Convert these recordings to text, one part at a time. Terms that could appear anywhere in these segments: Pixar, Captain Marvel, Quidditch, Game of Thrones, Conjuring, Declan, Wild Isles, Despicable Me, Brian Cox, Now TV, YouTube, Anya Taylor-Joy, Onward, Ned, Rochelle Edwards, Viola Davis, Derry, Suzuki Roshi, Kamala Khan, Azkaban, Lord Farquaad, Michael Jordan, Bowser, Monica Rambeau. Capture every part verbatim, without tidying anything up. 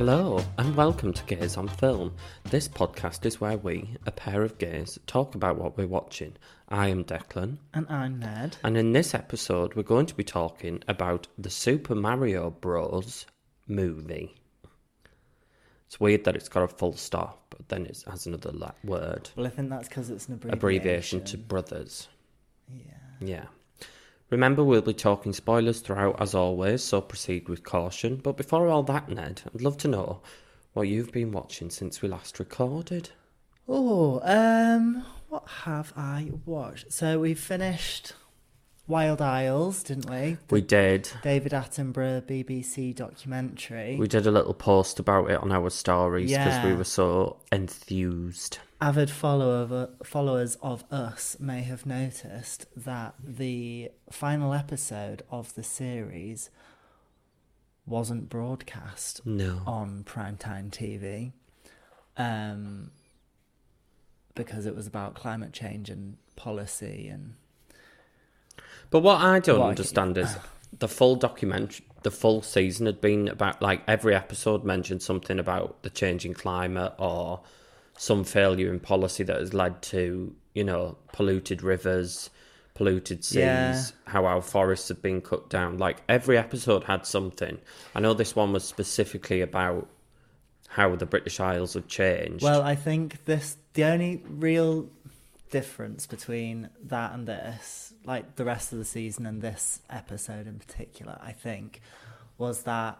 Hello and welcome to Gays on Film. This podcast is where we, a pair of gays, talk about what we're watching. I am Declan. And I'm Ned. And in this episode we're going to be talking about the Super Mario Bros. Movie. It's weird that it's got a full stop, but then it has another la- word. Well, I think that's because it's an abbreviation. Abbreviation to brothers. Yeah. Yeah. Remember, we'll be talking spoilers throughout as always, so proceed with caution. But before all that, Ned, I'd love to know what you've been watching since we last recorded. Oh, um, what have I watched? So we finished Wild Isles, didn't we? The we did. David Attenborough B B C documentary. We did a little post about it on our stories because yeah. we were so enthused. Avid follower, followers of us may have noticed that the final episode of the series wasn't broadcast no. on primetime T V um, because it was about climate change and policy. and. But what I don't what understand I, is uh, the full documentary, the full season had been about, like, every episode mentioned something about the changing climate or some failure in policy that has led to, you know, polluted rivers, polluted seas, yeah. how our forests have been cut down. Like, every episode had something. I know this one was specifically about how the British Isles had changed. Well, I think this, the only real difference between that and this, like the rest of the season and this episode in particular, I think, was that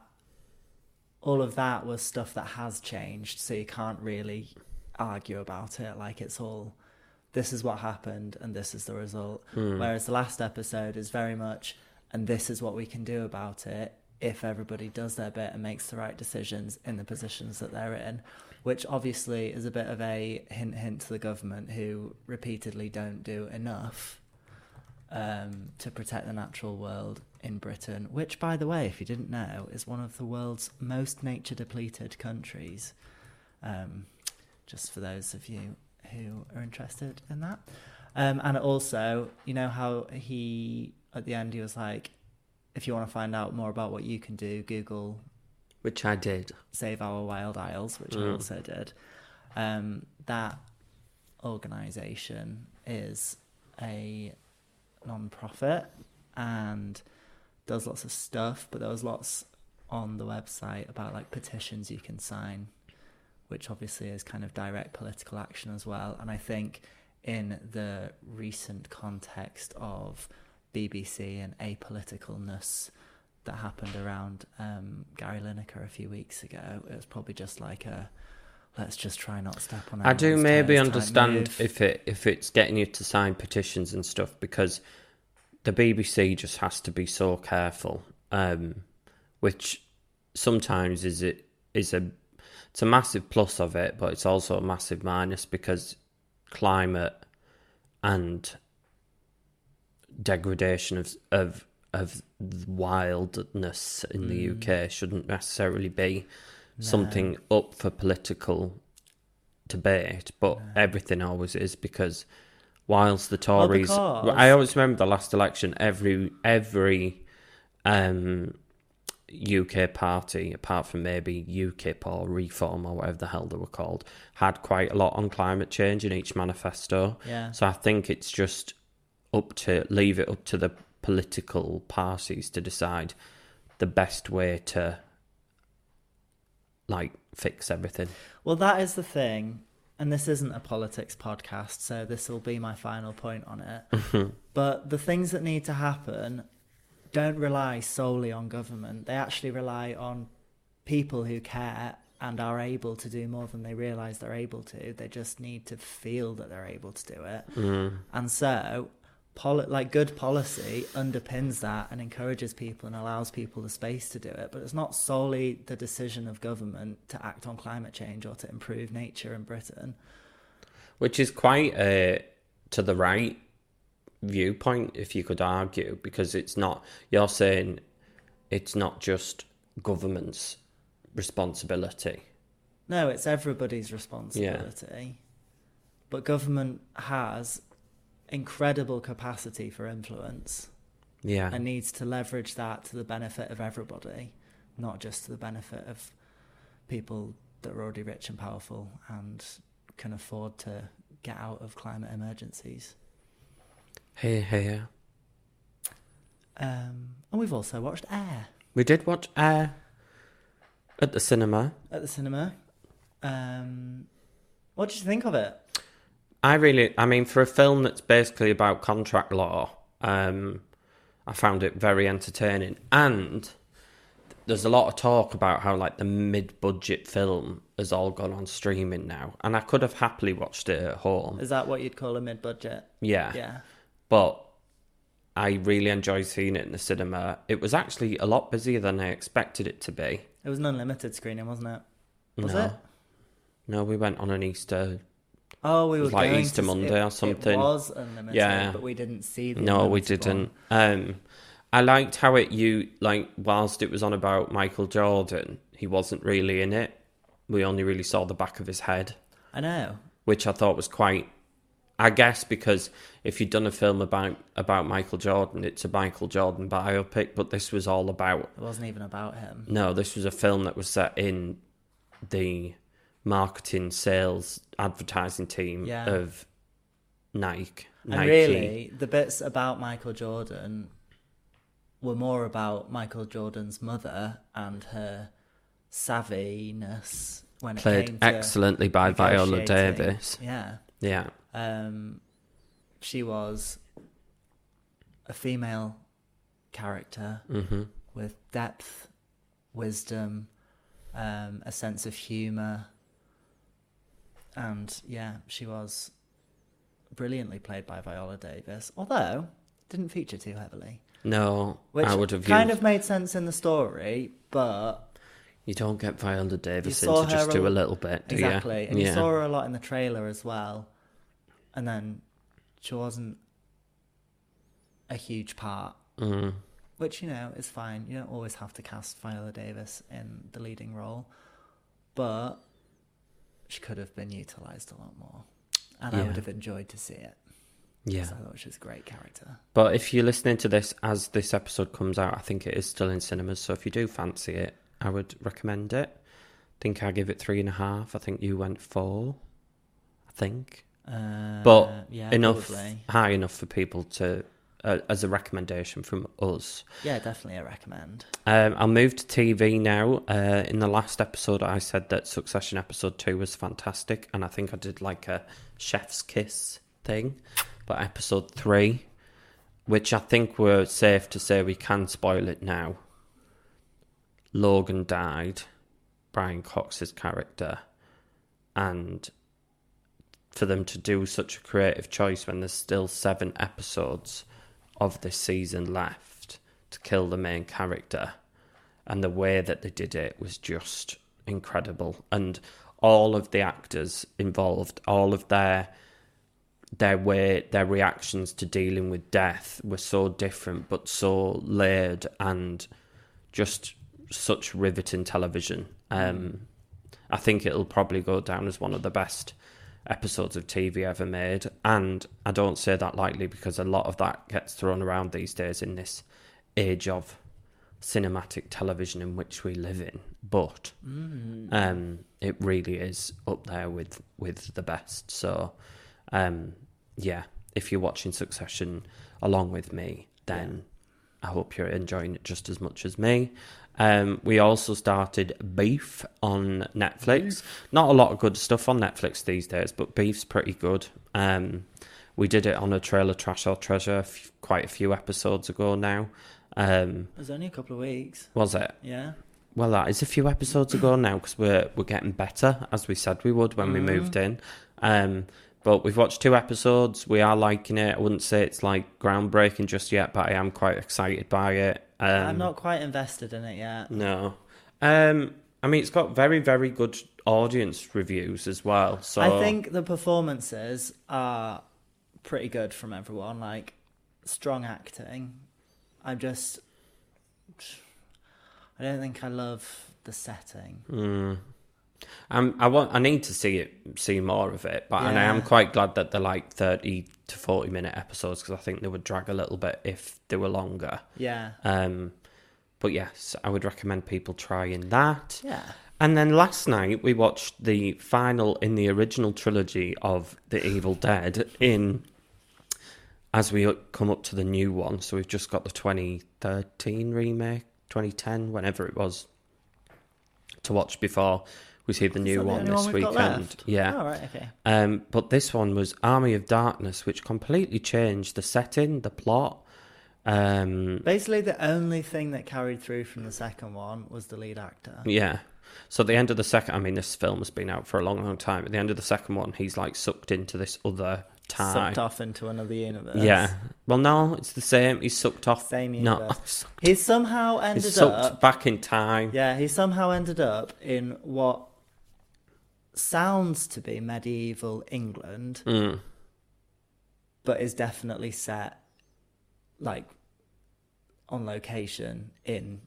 all of that was stuff that has changed, so you can't really argue about it. Like, it's all, this is what happened and this is the result. Mm. Whereas the last episode is very much, and this is what we can do about it if everybody does their bit and makes the right decisions in the positions that they're in, which obviously is a bit of a hint hint to the government, who repeatedly don't do enough um, to protect the natural world in Britain, which, by the way, if you didn't know, is one of the world's most nature depleted countries. Um, just for those of you who are interested in that. Um, and also, you know how he, at the end, he was like, if you want to find out more about what you can do, Google... Which I did. Save Our Wild Isles, which mm. I also did. Um, that organisation is a non-profit and does lots of stuff, but there was lots on the website about, like, petitions you can sign, which obviously is kind of direct political action as well. And I think in the recent context of B B C and apoliticalness that happened around um, Gary Lineker a few weeks ago, it was probably just like a, let's just try not step on it. I do maybe understand if it if it's getting you to sign petitions and stuff, because the B B C just has to be so careful, um, which sometimes is it is a... It's a massive plus of it, but it's also a massive minus, because climate and degradation of of of wildness in mm. the U K shouldn't necessarily be no. something up for political debate, but no. everything always is, because whilst the Tories... Well, because... I always remember the last election, every every... um. U K party, apart from maybe U KIP or Reform or whatever the hell they were called, had quite a lot on climate change in each manifesto. Yeah. So I think it's just up to, leave it up to the political parties to decide the best way to, like, fix everything. Well, that is the thing, and this isn't a politics podcast, so this will be my final point on it. But the things that need to happen don't rely solely on government. They actually rely on people who care and are able to do more than they realise they're able to. They just need to feel that they're able to do it. Mm. And so, poli- like good policy underpins that and encourages people and allows people the space to do it. But it's not solely the decision of government to act on climate change or to improve nature in Britain. Which is quite a to the right viewpoint, if you could argue, because it's not, you're saying it's not just government's responsibility. No, it's everybody's responsibility. Yeah. But government has incredible capacity for influence. Yeah. And needs to leverage that to the benefit of everybody, not just to the benefit of people that are already rich and powerful and can afford to get out of climate emergencies. Hey, hey, hey. Um, and we've also watched Air. We did watch Air. At the cinema. At the cinema. Um, what did you think of it? I really, I mean, for a film that's basically about contract law, um, I found it very entertaining. And there's a lot of talk about how, like, the mid-budget film has all gone on streaming now. And I could have happily watched it at home. Is that what you'd call a mid-budget? Yeah. Yeah. But I really enjoyed seeing it in the cinema. It was actually a lot busier than I expected it to be. It was an unlimited screening, wasn't it? Was no. it? No, we went on an Easter... Oh, we were like going Easter to... Monday it, or something. It was unlimited, yeah. But we didn't see the No, we didn't. Um, I liked how it... You like whilst it was on about Michael Jordan, he wasn't really in it. We only really saw the back of his head. I know. Which I thought was quite... I guess because if you'd done a film about, about Michael Jordan, it's a Michael Jordan biopic, but this was all about... It wasn't even about him. No, this was a film that was set in the marketing, sales, advertising team yeah. of Nike. And Nike. Really, the bits about Michael Jordan were more about Michael Jordan's mother and her savviness when it Played came to... Played excellently by Viola Davis. Yeah. Yeah. Um, she was a female character mm-hmm. with depth, wisdom, um, a sense of humour, and yeah, she was brilliantly played by Viola Davis, although didn't feature too heavily. No, which I would have kind used... of made sense in the story, but... You don't get Viola Davis into just a... do a little bit, do exactly. you? Exactly, and yeah. you saw her a lot in the trailer as well. And then she wasn't a huge part, mm. which, you know, is fine. You don't always have to cast Viola Davis in the leading role, but she could have been utilised a lot more. And yeah. I would have enjoyed to see it. Yeah. Because I thought she was a great character. But if you're listening to this as this episode comes out, I think it is still in cinemas. So if you do fancy it, I would recommend it. I think I give it three and a half. I think you went four, I think. Uh, but yeah, enough probably. high enough for people to uh, as a recommendation from us. Yeah, definitely a recommend. Um, I'll move to T V now. Uh, in the last episode, I said that Succession episode two was fantastic, and I think I did like a chef's kiss thing. But episode three, which I think we're safe to say we can spoil it now. Logan died, Brian Cox's character, and. For them to do such a creative choice when there's still seven episodes of this season left to kill the main character. And the way that they did it was just incredible. And all of the actors involved, all of their their way, their reactions to dealing with death were so different but so layered and just such riveting television. Um, I think it'll probably go down as one of the best episodes of T V ever made, and I don't say that lightly because a lot of that gets thrown around these days in this age of cinematic television in which we live in, but mm. um, it really is up there with, with the best. So um, yeah, if you're watching Succession along with me, then yeah. I hope you're enjoying it just as much as me. Um, we also started Beef on Netflix. Not a lot of good stuff on Netflix these days, but Beef's pretty good. Um, we did it on a Trailer Trash or Treasure f- quite a few episodes ago now. Um, it was only a couple of weeks. Was it? Yeah. well, that is a few episodes ago now, because we're, we're getting better, as we said we would when mm. we moved in. Um, but we've watched two episodes. We are liking it. I wouldn't say it's, like, groundbreaking just yet, but I am quite excited by it. Um, I'm not quite invested in it yet. No. Um, I mean, it's got very, very good audience reviews as well. So I think the performances are pretty good from everyone. Like, strong acting. I'm just... I don't think I love the setting. Mm. Um, I want. I need to see it, see more of it. But yeah. And I am quite glad that they're like thirty to forty minute episodes, because I think they would drag a little bit if they were longer. Yeah. Um, but yes, I would recommend people trying that. Yeah. And then last night we watched the final in the original trilogy of The Evil Dead. In as we come up to the new one, so we've just got the twenty thirteen remake, twenty ten, whenever it was, to watch before we see the is new one the this one weekend. Yeah. Oh, right, okay. Um, but this one was Army of Darkness, which completely changed the setting, the plot. Um, Basically, the only thing that carried through from the second one was the lead actor. Yeah. So at the end of the second, I mean, this film has been out for a long, long time. At the end of the second one, he's like sucked into this other time. Sucked off into another universe. Yeah. Well, no, it's the same. He's sucked off. Same universe. No, sucked he's somehow ended he's up... sucked back in time. Yeah, he somehow ended up in what sounds to be medieval England, mm. but is definitely set, like, on location in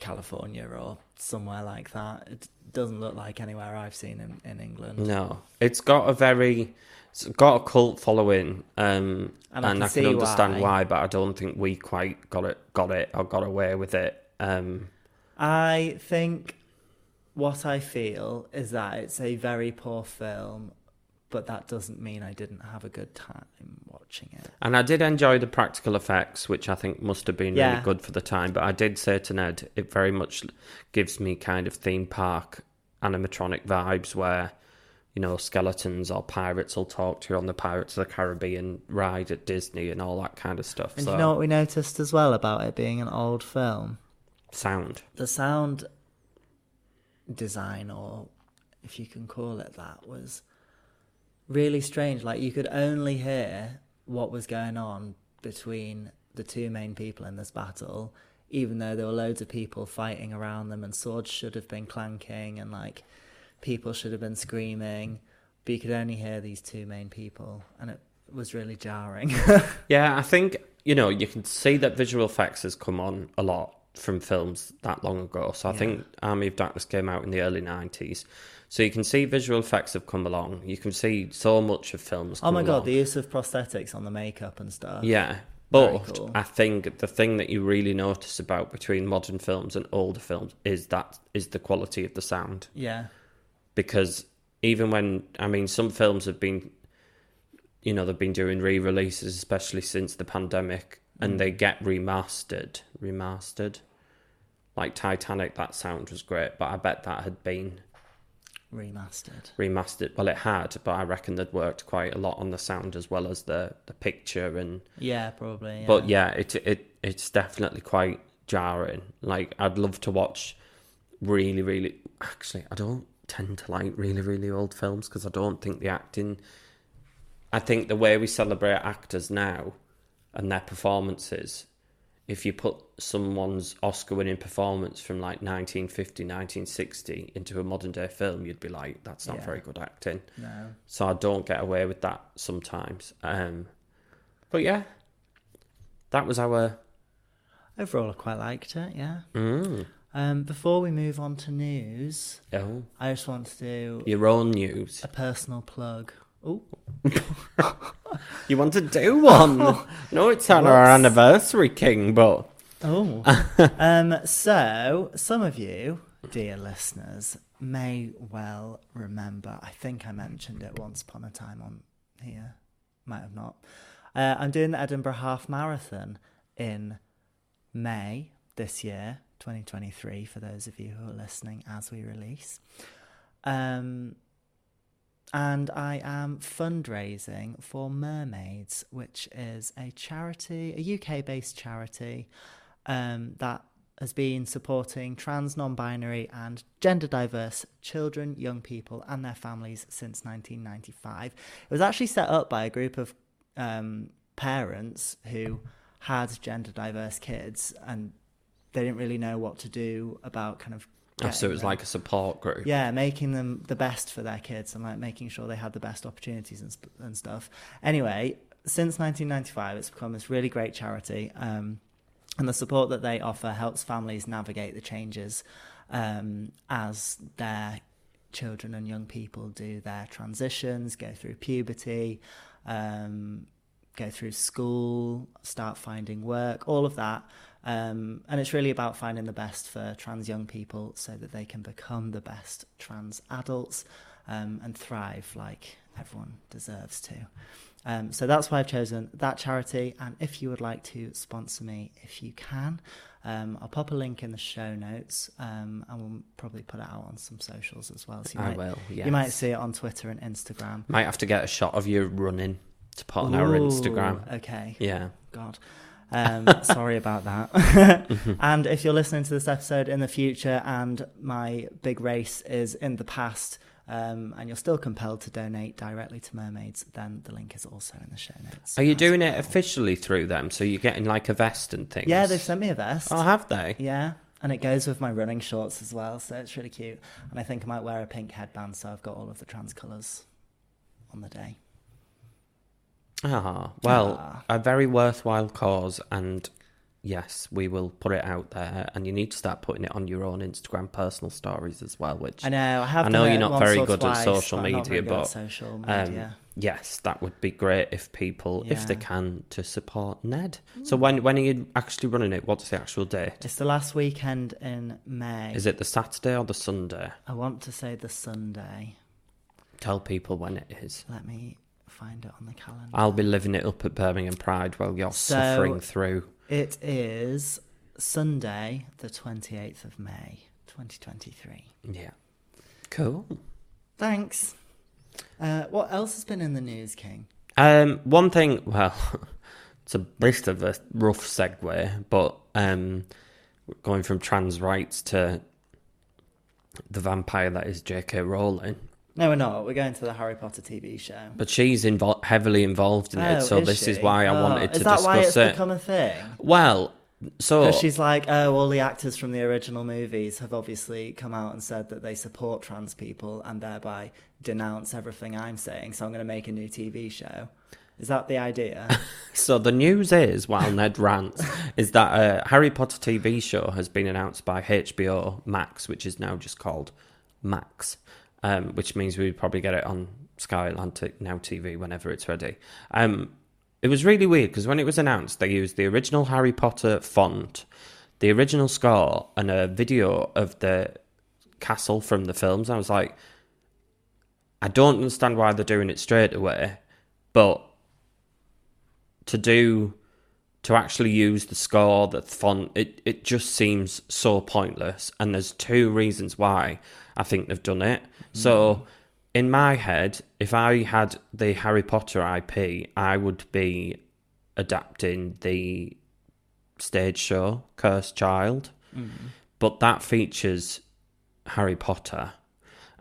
California or somewhere like that. It doesn't look like anywhere I've seen in, in England. No, it's got a very, it's got a cult following, um, and I and can, I can understand why. why, but I don't think we quite got it, got it, or got away with it. Um, I think what I feel is that it's a very poor film, but that doesn't mean I didn't have a good time watching it. And I did enjoy the practical effects, which I think must have been yeah. really good for the time. But I did say to Ned, it very much gives me kind of theme park animatronic vibes where, you know, skeletons or pirates will talk to you on the Pirates of the Caribbean ride at Disney and all that kind of stuff. And so, you know what we noticed as well about it being an old film? Sound. The sound design, or if you can call it that, was... really strange. Like, you could only hear what was going on between the two main people in this battle, even though there were loads of people fighting around them and swords should have been clanking and, like, people should have been screaming, but you could only hear these two main people, and it was really jarring. Yeah, I think, you know, you can see that visual effects has come on a lot from films that long ago. So I yeah. think Army of Darkness came out in the early nineties. So you can see visual effects have come along. You can see so much of films come along. Oh my God, along. The use of prosthetics on the makeup and stuff. Yeah. But cool. I think the thing that you really notice about between modern films and older films is that is the quality of the sound. Yeah. Because even when, I mean, some films have been, you know, they've been doing re-releases, especially since the pandemic, mm. and they get remastered. Remastered. Like Titanic, that sound was great, but I bet that had been... Remastered. Remastered. Well, it had, but I reckon they'd worked quite a lot on the sound as well as the, the picture and yeah, probably. Yeah. But yeah, it it it's definitely quite jarring. Like, I'd love to watch really, really. Actually, I don't tend to like really, really old films because I don't think the acting. I think the way we celebrate actors now and their performances. If you put someone's Oscar-winning performance from like nineteen fifty, nineteen sixty into a modern-day film, you'd be like, that's not yeah. very good acting. No. So I don't get away with that sometimes. Um, but yeah, that was our... Overall, I quite liked it, yeah. Mm. Um, before we move on to news, oh. I just want to do... Your own news. A personal plug. Oh. You want to do one? Oh. No, it's on Whoops. Our anniversary, King, but... Oh. um, so, some of you, dear listeners, may well remember, I think I mentioned it once upon a time on here. Might have not. Uh, I'm doing the Edinburgh Half Marathon in May this year, twenty twenty-three, for those of you who are listening as we release. Um... And I am fundraising for Mermaids, which is a charity, a U K-based charity um, that has been supporting trans, non-binary and gender diverse children, young people and their families since nineteen ninety-five. It was actually set up by a group of um, parents who had gender diverse kids, and they didn't really know what to do about kind of... Oh, so it was them. Like a support group. Yeah, making them the best for their kids and like making sure they had the best opportunities and, and stuff. Anyway, since nineteen ninety-five, it's become this really great charity. Um, and the support that they offer helps families navigate the changes um, as their children and young people do their transitions, go through puberty, um, go through school, start finding work, all of that. Um, and it's really about finding the best for trans young people so that they can become the best trans adults um, and thrive like everyone deserves to. Um, so that's why I've chosen that charity. And if you would like to sponsor me, if you can, um, I'll pop a link in the show notes um, and we'll probably put it out on some socials as well. So you I might, will, yes. You might see it on Twitter and Instagram. Might have to get a shot of you running to put on Ooh, our Instagram. Okay. Yeah. God. um sorry about that. mm-hmm. And if you're listening to this episode in the future and my big race is in the past um and you're still compelled to donate directly to Mermaids, then the link is also in the show notes. Are you That's doing cool. it officially through them, so you're getting like a vest and things? Yeah, they've sent me a vest. Oh, have they? Yeah, and it goes with my running shorts as well, so it's really cute. And I think I might wear a pink headband, so I've got all of the trans colours on the day. Ah, well, ah. a very worthwhile cause, and yes, we will put it out there, and you need to start putting it on your own Instagram personal stories as well, which... I know, I have I know you're not very good at social media, but... social media. Um, yes, that would be great if people, yeah. if they can, to support Ned. Mm. So when when are you actually running it? What's the actual date? It's the last weekend in May. Is it the Saturday or the Sunday? I want to say the Sunday. Tell people when it is. Let me... find it on the calendar. I'll be living it up at Birmingham Pride while you're so suffering through. It is Sunday the twenty-eighth of May twenty twenty-three. Yeah. Cool. Thanks. Uh, what else has been in the news, King? Um, one thing, well, it's a bit of a rough segue, but um, going from trans rights to the vampire that is J K Rowling. No, we're not. We're going to the Harry Potter T V show. But she's invo- heavily involved in oh, it, so is this she? is why I oh, wanted to discuss it. Is that why it's it. become a thing? Well, so... Because she's like, oh, all the actors from the original movies have obviously come out and said that they support trans people and thereby denounce everything I'm saying, so I'm going to make a new T V show. Is that the idea? So the news is, while Ned rants, is that a Harry Potter T V show has been announced by H B O Max, which is now just called Max. Um, which means we probably get it on Sky Atlantic, Now T V, whenever it's ready. Um, it was really weird, because when it was announced, they used the original Harry Potter font, the original score, and a video of the castle from the films. I was like, I don't understand why they're doing it straight away, but to do, to actually use the score, the font, it, it just seems so pointless. And there's two reasons why I think they've done it. So, in my head, if I had the Harry Potter I P, I would be adapting the stage show, Cursed Child. Mm. But that features Harry Potter.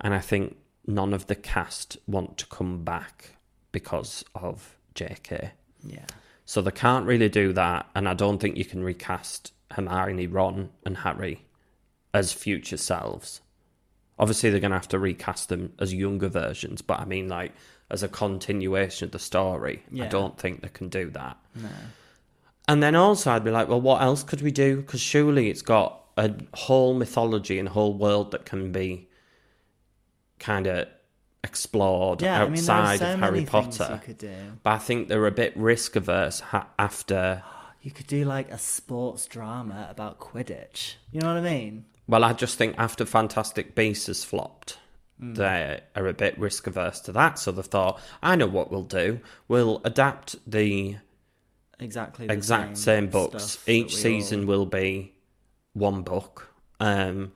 And I think none of the cast want to come back because of J K. Yeah. So, they can't really do that. And I don't think you can recast Hermione, Ron, and Harry as future selves. Obviously, they're going to have to recast them as younger versions, but I mean, like, as a continuation of the story. Yeah. I don't think they can do that. No. And then also, I'd be like, well, what else could we do? Because surely it's got a whole mythology and a whole world that can be kind of explored yeah, outside I mean, so of Harry Potter. You could do. But I think they're a bit risk-averse ha- after... You could do, like, a sports drama about Quidditch. You know what I mean? Well, I just think after Fantastic Beasts has flopped, mm. they are a bit risk-averse to that. So they thought, I know what we'll do. We'll adapt the exactly the exact same, same books. Each we season all... will be one book. Um,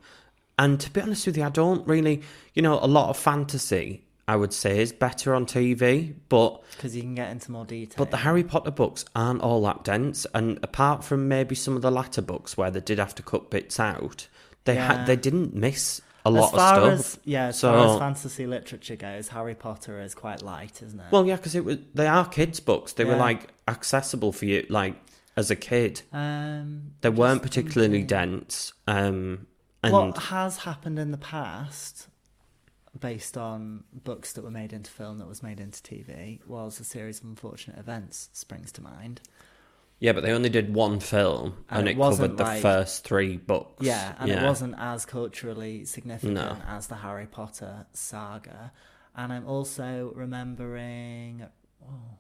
and to be honest with you, I don't really... You know, a lot of fantasy I would say is better on T V, but because you can get into more detail. But the Harry Potter books aren't all that dense, and apart from maybe some of the latter books where they did have to cut bits out, they yeah. had they didn't miss a lot of stuff. As, yeah, as so, far as fantasy literature goes, Harry Potter is quite light, isn't it? Well, yeah, because it was they are kids' books. They yeah. were like accessible for you, like as a kid. Um, they weren't particularly dense. Um, and what has happened in the past, based on books that were made into film that was made into T V, was A Series of Unfortunate Events springs to mind. Yeah, but they only did one film, and, and it, it covered the like, first three books. Yeah, and yeah. it wasn't as culturally significant no. as the Harry Potter saga. And I'm also remembering... Oh,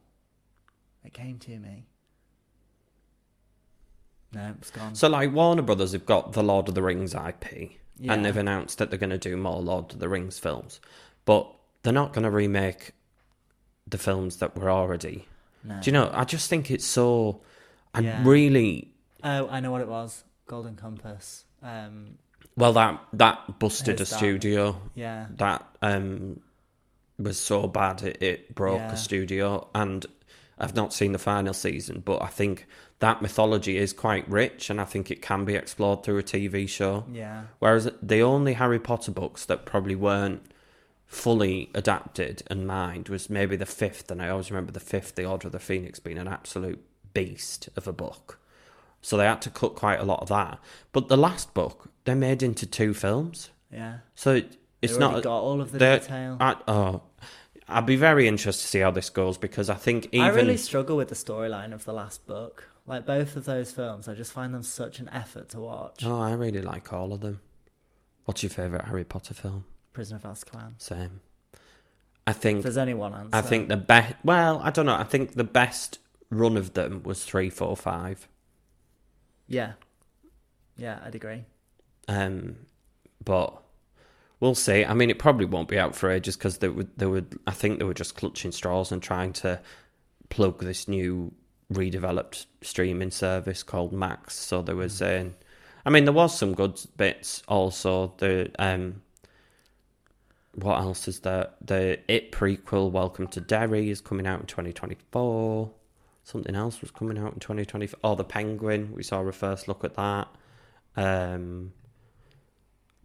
it came to me. No, it's gone. So, like, Warner Brothers have got the Lord of the Rings I P, yeah. and they've announced that they're going to do more Lord of the Rings films. But they're not going to remake the films that were already... No. Do you know, I just think it's so... I yeah. really... Oh, I know what it was. Golden Compass. Um, well, that that busted a studio. Dad. Yeah. That um, was so bad it, it broke yeah. a studio. And I've not seen the final season, but I think that mythology is quite rich and I think it can be explored through a T V show. Yeah. Whereas the only Harry Potter books that probably weren't fully adapted and mined was maybe the fifth, and I always remember the fifth, The Order of the Phoenix, being an absolute beast of a book. So they had to cut quite a lot of that. But the last book, they made into two films. Yeah. So it, it's not... They got all of the detail. I, oh, I'd be very interested to see how this goes, because I think even... I really struggle with the storyline of the last book. Like, both of those films, I just find them such an effort to watch. Oh, I really like all of them. What's your favourite Harry Potter film? Prisoner of Azkaban. Same. I think... If there's any one answer. I think the best... Well, I don't know. I think the best run of them was three, four, five. Yeah. Yeah, I'd agree. Um, but we'll see. I mean, it probably won't be out for ages because they would, they would, I think they were just clutching straws and trying to plug this new redeveloped streaming service called Max. So they were mm. saying... I mean, there was some good bits also. The... Um, What else is there? The It prequel, Welcome to Derry, is coming out in twenty twenty-four. Something else was coming out in twenty twenty-four. Oh, The Penguin. We saw a first look at that. Um,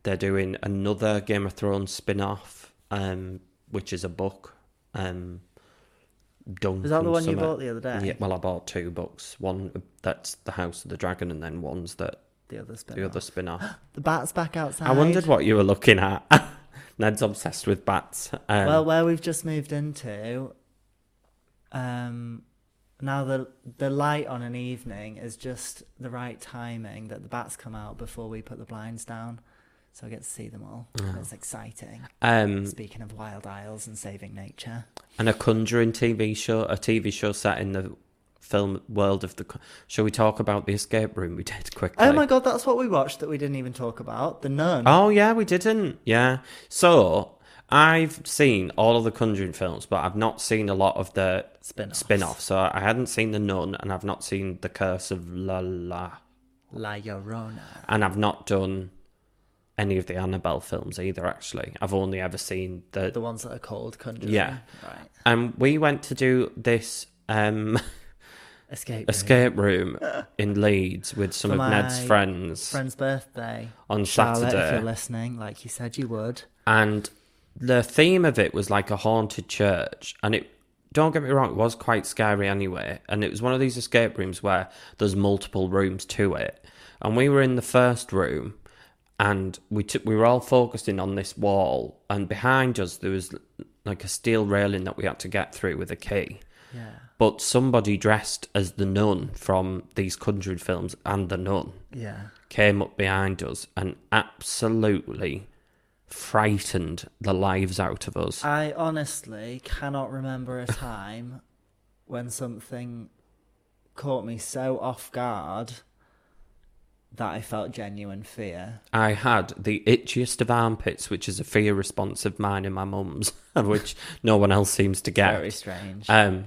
they're doing another Game of Thrones spin-off, um, which is a book. Um, Dunk is that the one summer. You bought the other day? Yeah, well, I bought two books. One that's The House of the Dragon, and then one's that the other spin-off. The other spin-off. The bat's back outside. I wondered what you were looking at. Ned's obsessed with bats. Um, well, where we've just moved into, um, now the the light on an evening is just the right timing that the bats come out before we put the blinds down. So I get to see them all. Oh. It's exciting. Um, Speaking of Wild Isles and saving nature. And a Conjuring T V show, a T V show set in the film world of the... Shall we talk about the escape room we did quickly? Oh my God, that's what we watched that we didn't even talk about. The Nun. Oh yeah, we didn't. Yeah. So, I've seen all of the Conjuring films, but I've not seen a lot of the spin-offs. spin-offs. So, I hadn't seen The Nun, and I've not seen The Curse of La La... La Llorona. And I've not done any of the Annabelle films either, actually. I've only ever seen the... The ones that are called Conjuring. Yeah. Right. And we went to do this... Um, Escape room. Escape room in Leeds with some For of Ned's friends. Friend's birthday on Charlotte, Saturday. If you're listening, like you said you would. And the theme of it was like a haunted church, and it, don't get me wrong, it was quite scary anyway. And it was one of these escape rooms where there's multiple rooms to it. And we were in the first room, and we took we were all focusing on this wall, and behind us there was like a steel railing that we had to get through with a key. Yeah. But somebody dressed as the nun from these Conjuring films and the nun yeah. came up behind us and absolutely frightened the lives out of us. I honestly cannot remember a time when something caught me so off guard that I felt genuine fear. I had the itchiest of armpits, which is a fear response of mine and my mum's, which no one else seems to get. Very strange. Um,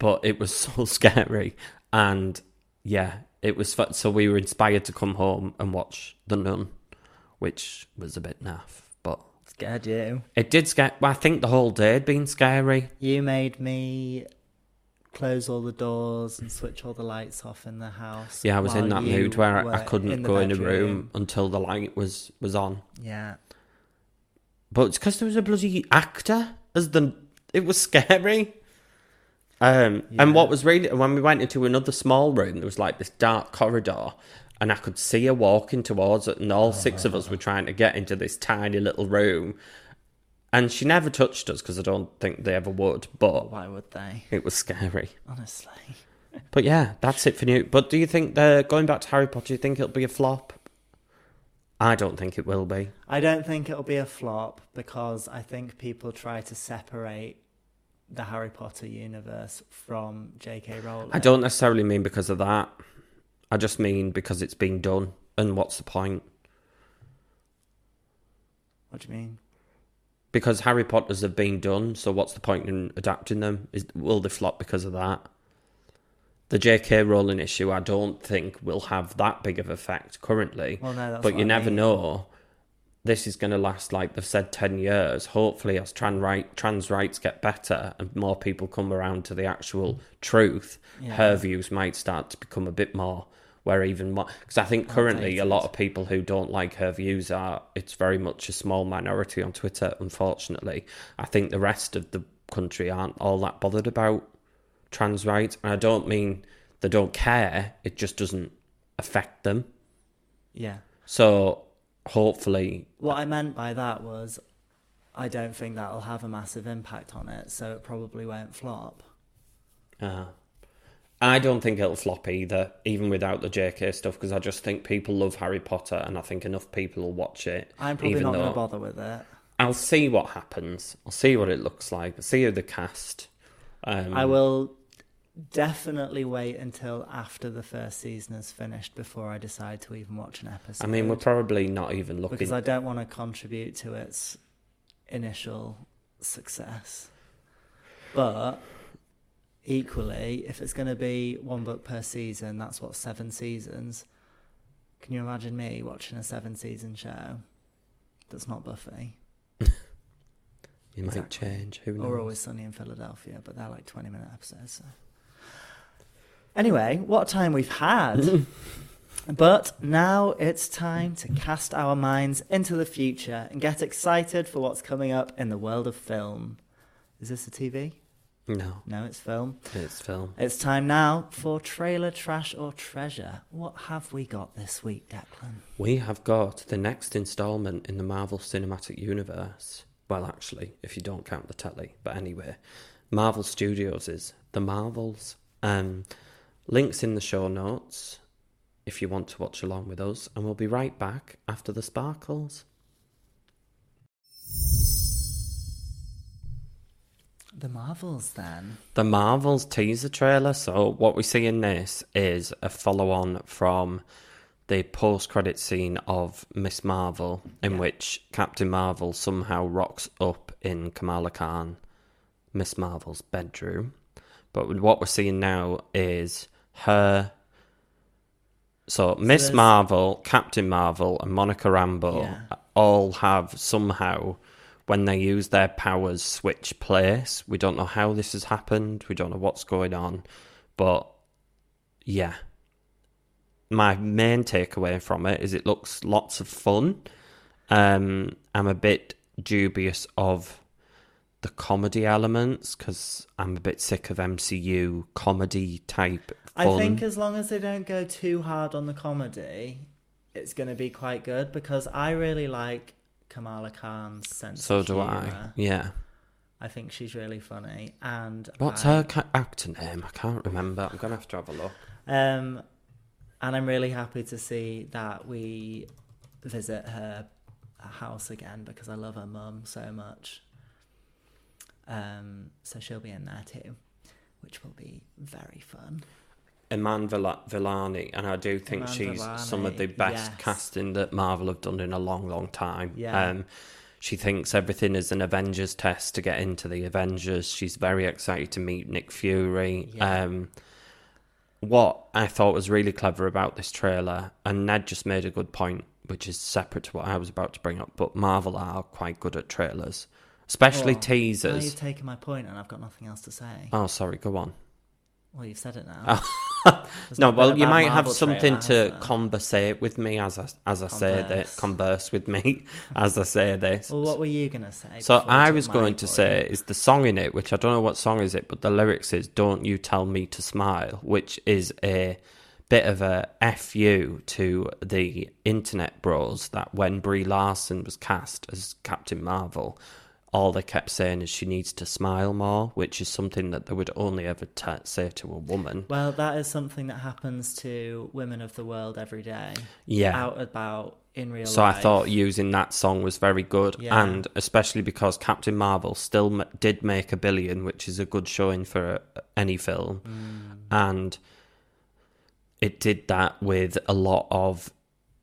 But it was so scary. And yeah, it was fun. So we were inspired to come home and watch The Nun, which was a bit naff, but scared you. It did scare... I think the whole day had been scary. You made me close all the doors and switch all the lights off in the house. Yeah, I was in that mood where I couldn't go in a room until the light was, was on. Yeah. But it's because there was a bloody actor as the... It was scary. Um, yeah. And what was really... When we went into another small room, there was like this dark corridor, and I could see her walking towards it, and all oh, six of us were trying to get into this tiny little room. And she never touched us, because I don't think they ever would, but... Why would they? It was scary. Honestly. But yeah, that's it for new. But do you think, they're going back to Harry Potter, do you think it'll be a flop? I don't think it will be. I don't think it'll be a flop, because I think people try to separate the Harry Potter universe from J K Rowling. I don't necessarily mean because of that. I just mean because it's been done, and what's the point? What do you mean? Because Harry Potters have been done, so what's the point in adapting them? Is, will they flop because of that? The J K Rowling issue, I don't think, will have that big of an effect currently. Well, no, that's but you I never mean. know. This is going to last, like they've said, ten years. Hopefully, as trans, right, trans rights get better and more people come around to the actual truth, yeah. her views might start to become a bit more, where even more... Because I think currently a lot of people who don't like her views are... It's very much a small minority on Twitter, unfortunately. I think the rest of the country aren't all that bothered about trans rights. And I don't mean they don't care. It just doesn't affect them. Yeah. So... Hopefully. What I meant by that was I don't think that'll have a massive impact on it, so it probably won't flop. Uh, I don't think it'll flop either, even without the J K stuff, because I just think people love Harry Potter, and I think enough people will watch it. I'm probably not going to bother with it. I'll see what happens. I'll see what it looks like. I'll see who the cast. Um, I will definitely wait until after the first season is finished before I decide to even watch an episode. I mean, we're probably not even looking... Because I don't want to contribute to its initial success. But, equally, if it's going to be one book per season, that's what, seven seasons? Can you imagine me watching a seven-season show that's not Buffy? You might exactly. change, who knows? Or Always Sunny in Philadelphia, but they're like twenty-minute episodes, so... Anyway, what time we've had. But now it's time to cast our minds into the future and get excited for what's coming up in the world of film. Is this a T V? No. No, it's film. It's film. It's time now for Trailer Trash or Treasure. What have we got this week, Declan? We have got the next installment in the Marvel Cinematic Universe. Well, actually, if you don't count the telly. But anyway, Marvel Studios is The Marvels. Um... Links in the show notes if you want to watch along with us, and we'll be right back after the sparkles. The Marvels, then. The Marvels teaser trailer. So what we see in this is a follow-on from the post-credit scene of Miss Marvel, in yeah. which Captain Marvel somehow rocks up in Kamala Khan, Miss Marvel's bedroom. But what we're seeing now is... Her, so Miss so Marvel, Captain Marvel, and Monica Rambeau yeah. all have somehow, when they use their powers, switch place. We don't know how this has happened. We don't know what's going on. But yeah, my main takeaway from it is it looks lots of fun. Um, I'm a bit dubious of the comedy elements, because I'm a bit sick of M C U comedy type fun. I think as long as they don't go too hard on the comedy, it's going to be quite good, because I really like Kamala Khan's sense so of humor. So do I, yeah. I think she's really funny. And What's I... her ca- actor name? I can't remember. I'm going to have to have a look. Um, and I'm really happy to see that we visit her house again, because I love her mum so much. Um, so she'll be in there too, which will be very fun. Iman Vellani, and I do think Iman she's Vellani, some of the best yes. casting that Marvel have done in a long, long time. Yeah. Um, she thinks everything is an Avengers test to get into the Avengers. She's very excited to meet Nick Fury. Yeah. Um, what I thought was really clever about this trailer, and Ned just made a good point, which is separate to what I was about to bring up, but Marvel are quite good at trailers, especially oh, teasers. You've taken my point and I've got nothing else to say. Oh, sorry, go on. Well, you've said it now. No, well, you might Marvel have something trailer, to conversate with me as I, as I converse. say this. Converse with me as I say this. Well, what were you going to say? So I was going to say is the song in it, which I don't know what song is it, but the lyrics is "Don't You Tell Me to Smile," which is a bit of a F U to the internet bros that when Brie Larson was cast as Captain Marvel, all they kept saying is she needs to smile more, which is something that they would only ever t- say to a woman. Well, that is something that happens to women of the world every day. Yeah. Out about in real so life. So I thought using that song was very good. Yeah. And especially because Captain Marvel still m- did make a billion, which is a good showing for a, any film. Mm. And it did that with a lot of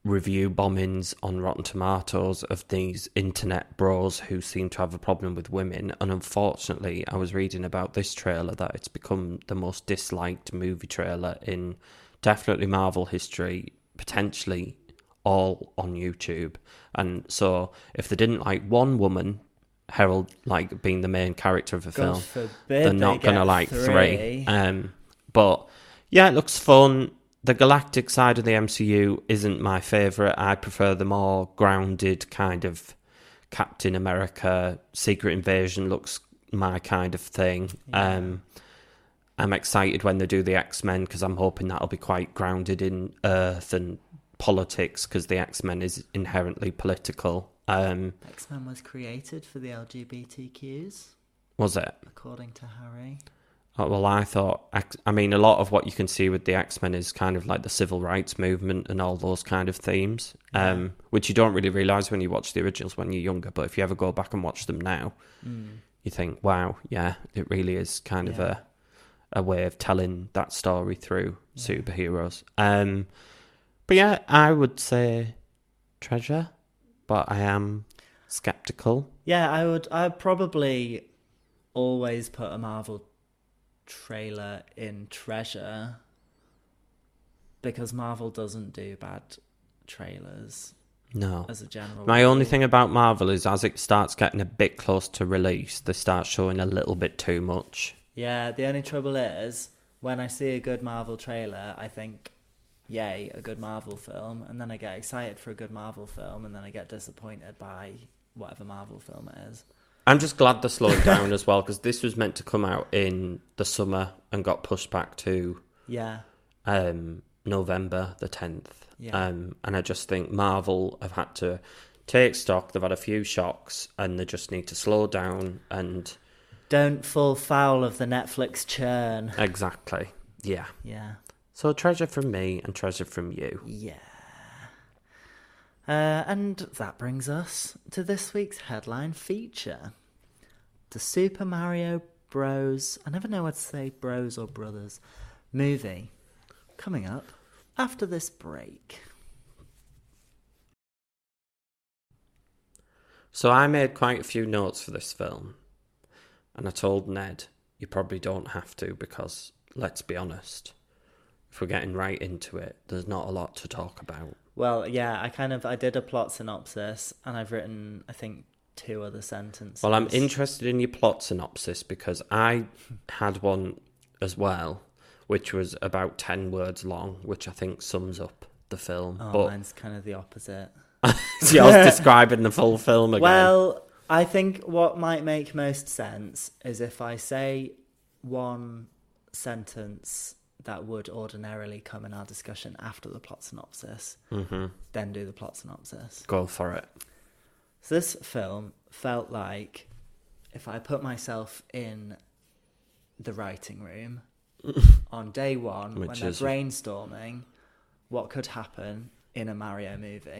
review bombings on Rotten Tomatoes of these internet bros who seem to have a problem with women. And unfortunately, I was reading about this trailer that it's become the most disliked movie trailer in definitely Marvel history, potentially all on YouTube. And so if they didn't like one woman, Harold, like being the main character of a film, they're not going to like three. three. Um, but yeah, it looks fun. The galactic side of the M C U isn't my favourite. I prefer the more grounded kind of Captain America, Secret Invasion looks my kind of thing. Yeah. Um, I'm excited when they do the X-Men because I'm hoping that'll be quite grounded in Earth and politics because the X-Men is inherently political. Um, X-Men was created for the L G B T Qs. Was it? According to Harry. Oh, well, I thought, I mean, a lot of what you can see with the X-Men is kind of like the civil rights movement and all those kind of themes, yeah. um, which you don't really realise when you watch the originals when you're younger, but if you ever go back and watch them now, mm. you think, wow, yeah, it really is kind yeah. of a a way of telling that story through yeah. superheroes. Um, but yeah, I would say treasure, but I am sceptical. Yeah, I would I'd probably always put a Marvel trailer in treasure because Marvel doesn't do bad trailers. No. As a general My rule. Only thing about Marvel is as it starts getting a bit close to release, they start showing a little bit too much. Yeah, the only trouble is when I see a good Marvel trailer, I think, yay, a good Marvel film, and then I get excited for a good Marvel film, and then I get disappointed by whatever Marvel film it is. I'm just glad they slowed down as well, because this was meant to come out in the summer and got pushed back to yeah. um, November the tenth. Yeah. Um, and I just think Marvel have had to take stock. They've had a few shocks and they just need to slow down and... Don't fall foul of the Netflix churn. Exactly. Yeah. Yeah. So treasure from me and treasure from you. Yeah. Uh, and that brings us to this week's headline feature. The Super Mario Bros. I never know what to say, bros or brothers. Movie. Coming up after this break. So I made quite a few notes for this film. And I told Ned, you probably don't have to because, let's be honest, if we're getting right into it, there's not a lot to talk about. Well, yeah, I kind of, I did a plot synopsis and I've written, I think, two other sentences. Well, I'm interested in your plot synopsis because I had one as well, which was about ten words long, which I think sums up the film. Oh, but... mine's kind of the opposite. So you're describing the full film again. Well, I think what might make most sense is if I say one sentence that would ordinarily come in our discussion after the plot synopsis, mm-hmm. then do the plot synopsis. Go for it. So this film felt like if I put myself in the writing room on day one, Which when they're is... brainstorming what could happen in a Mario movie.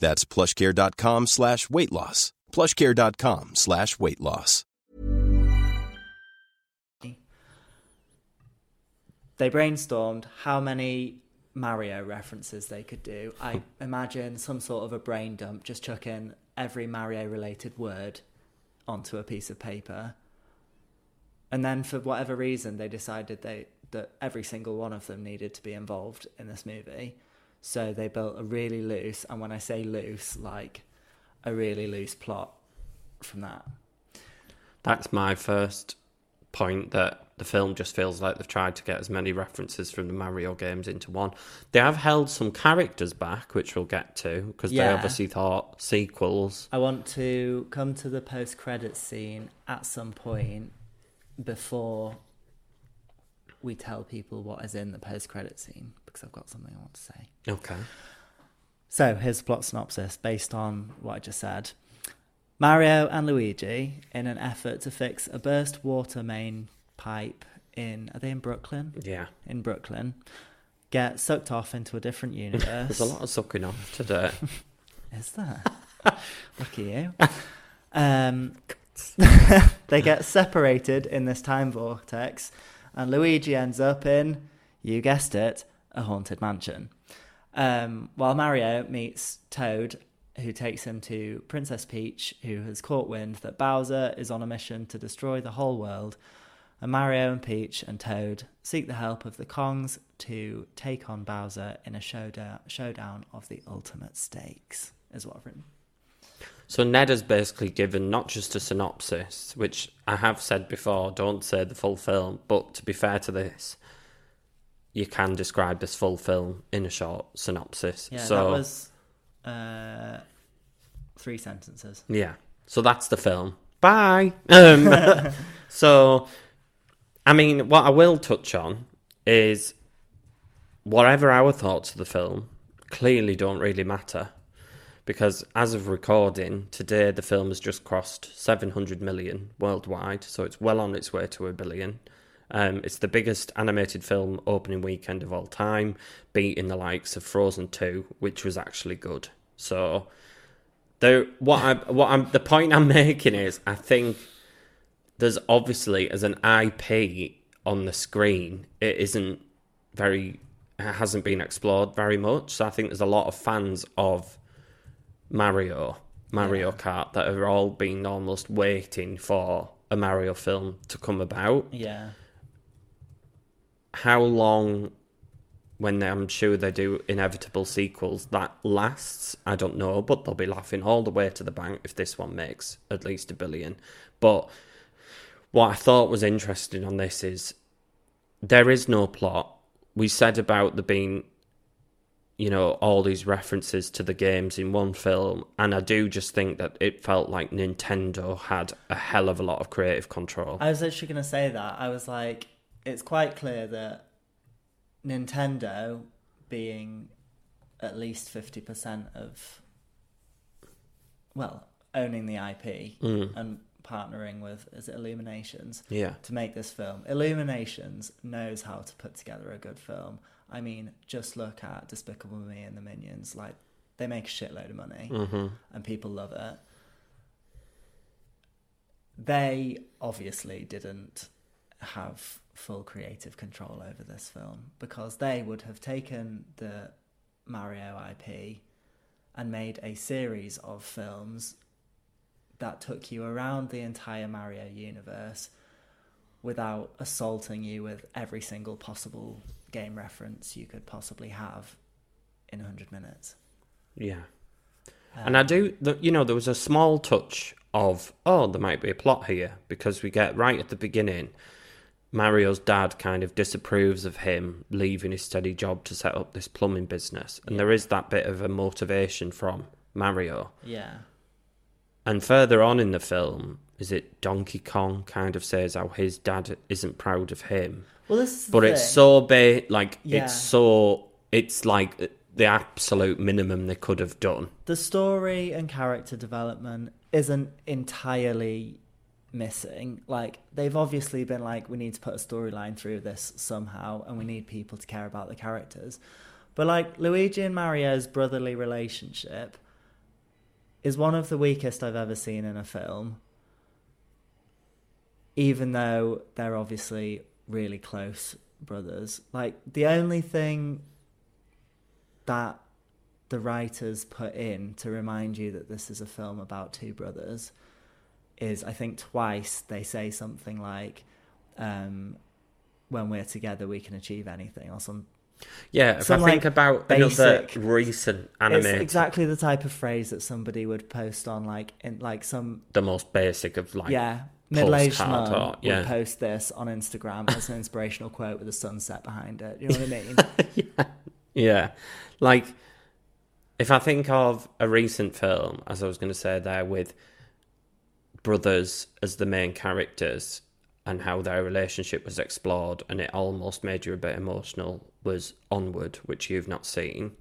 That's plush care dot com slash weight loss. plushcare.com slash weight loss. They brainstormed how many Mario references they could do. I imagine some sort of a brain dump, just chucking every Mario-related word onto a piece of paper. And then for whatever reason, they decided they that every single one of them needed to be involved in this movie. So they built a really loose, and when I say loose, like a really loose plot from that. That's my first point, that the film just feels like they've tried to get as many references from the Mario games into one. They have held some characters back, which we'll get to, because yeah. they obviously thought sequels. I want to come to the post-credits scene at some point before we tell people what is in the post-credits scene, because I've got something I want to say. Okay. So here's the plot synopsis based on what I just said. Mario and Luigi, in an effort to fix a burst water main pipe in, are they in Brooklyn? Yeah. In Brooklyn, get sucked off into a different universe. There's a lot of sucking off today. Is there? Look at you. Um, they get separated in this time vortex, and Luigi ends up in, you guessed it, a haunted mansion. Um, while Mario meets Toad, who takes him to Princess Peach, who has caught wind that Bowser is on a mission to destroy the whole world, and Mario and Peach and Toad seek the help of the Kongs to take on Bowser in a showdown, showdown of the ultimate stakes, is what I've written. So Ned has basically given not just a synopsis, which I have said before, don't say the full film, but to be fair to this, you can describe this full film in a short synopsis. Yeah, so that was uh, three sentences. Yeah, so that's the film. Bye! Um, so, I mean, what I will touch on is whatever our thoughts of the film clearly don't really matter, because as of recording today, the film has just crossed seven hundred million worldwide, so it's well on its way to a billion. Um, it's the biggest animated film opening weekend of all time, beating the likes of Frozen two, which was actually good. So, the what I what I'm the point I'm making is, I think there's obviously, as an I P on the screen, it isn't very, it hasn't been explored very much. So I think there's a lot of fans of Mario, Mario yeah. Kart, that are all been almost waiting for a Mario film to come about. Yeah. How long, when they, I'm sure they do inevitable sequels, that lasts, I don't know, but they'll be laughing all the way to the bank if this one makes at least a billion. But what I thought was interesting on this is there is no plot. We said about there being, you know, all these references to the games in one film, and I do just think that it felt like Nintendo had a hell of a lot of creative control. I was actually going to say that. I was like, it's quite clear that Nintendo, being at least fifty percent of, well, owning the I P mm. and partnering with, is it Illuminations? Yeah. To make this film. Illuminations knows how to put together a good film. I mean, just look at Despicable Me and the Minions. Like, they make a shitload of money mm-hmm. and people love it. They obviously didn't have full creative control over this film, because they would have taken the Mario I P and made a series of films that took you around the entire Mario universe without assaulting you with every single possible game reference you could possibly have in one hundred minutes. Yeah. Um, and I do, you know, there was a small touch of, oh, there might be a plot here, because we get right at the beginning, Mario's dad kind of disapproves of him leaving his steady job to set up this plumbing business. And yeah. there is that bit of a motivation from Mario. Yeah. And further on in the film, is it Donkey Kong kind of says how his dad isn't proud of him? Well, this is But the it's thing. so ba- like yeah. it's so it's like the absolute minimum they could have done. The story and character development isn't entirely missing. Like, they've obviously been like, we need to put a storyline through this somehow, and we need people to care about the characters. But like, Luigi and Mario's brotherly relationship is one of the weakest I've ever seen in a film, even though they're obviously really close brothers. Like, the only thing that the writers put in to remind you that this is a film about two brothers is, I think twice they say something like, um, when we're together we can achieve anything, or some... Yeah, if some, I like, think about basic, another recent anime... It's exactly the type of phrase that somebody would post on, like, in, like some... The most basic of, like... Yeah. Middle-aged mum would yeah. post this on Instagram as an inspirational quote with a sunset behind it. You know what I mean? yeah. yeah. Like, if I think of a recent film, as I was going to say there, with brothers as the main characters and how their relationship was explored, and it almost made you a bit emotional, was Onward, which you've not seen,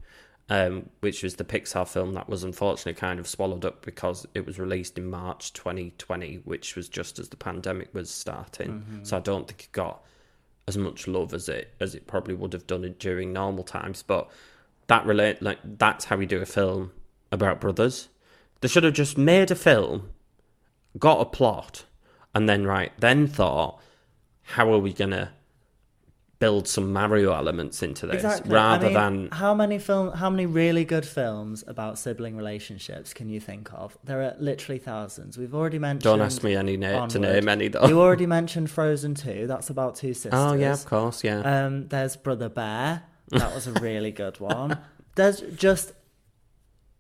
um, which was the Pixar film that was unfortunately kind of swallowed up because it was released in March twenty twenty, which was just as the pandemic was starting. Mm-hmm. So I don't think it got as much love as it as it probably would have done it during normal times. But that relate like that's how we do a film about brothers. They should have just made a film, got a plot, and then right then thought, how are we gonna build some Mario elements into this, exactly. rather I mean, than how many film, how many really good films about sibling relationships can you think of? There are literally thousands. We've already mentioned. Don't ask me any na- to name any though. You already mentioned Frozen Two. That's about two sisters. Oh yeah, of course, yeah. Um, there's Brother Bear. That was a really good one. There's just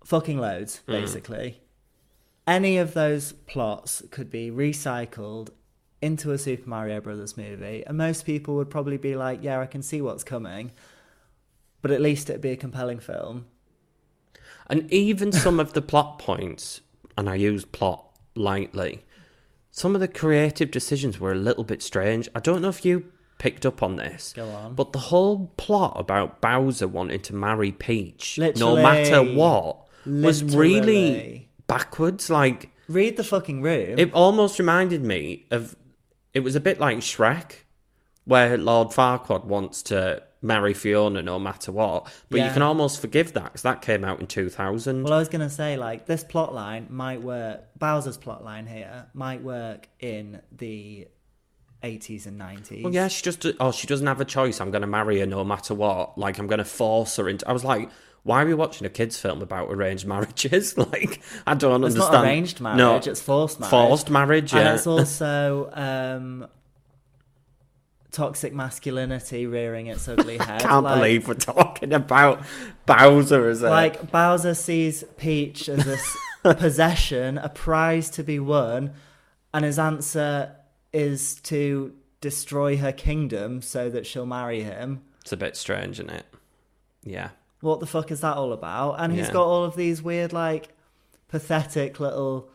fucking loads, basically. Mm. Any of those plots could be recycled into a Super Mario Bros. Movie, and most people would probably be like, yeah, I can see what's coming, but at least it'd be a compelling film. And even some of the plot points, and I use plot lightly, some of the creative decisions were a little bit strange. I don't know if you picked up on this. Go on. But the whole plot about Bowser wanting to marry Peach, Literally. no matter what, Literally. was really backwards. Like, read the fucking room. It almost reminded me of... It was a bit like Shrek, where Lord Farquaad wants to marry Fiona no matter what. But yeah. you can almost forgive that, because that came out in two thousand. Well, I was going to say, like, this plotline might work... Bowser's plotline here might work in the eighties and nineties. Well, yeah, she just... Oh, she doesn't have a choice. I'm going to marry her no matter what. Like, I'm going to force her into... I was like... Why are we watching a kids' film about arranged marriages? Like, I don't it's understand. It's not arranged marriage, no. it's forced marriage. Forced marriage, yeah. And it's also um, toxic masculinity rearing its ugly head. I can't like, believe we're talking about Bowser as a... Like, Bowser sees Peach as a possession, a prize to be won, and his answer is to destroy her kingdom so that she'll marry him. It's a bit strange, isn't it? Yeah. What the fuck is that all about? And he's yeah. got all of these weird, like, pathetic little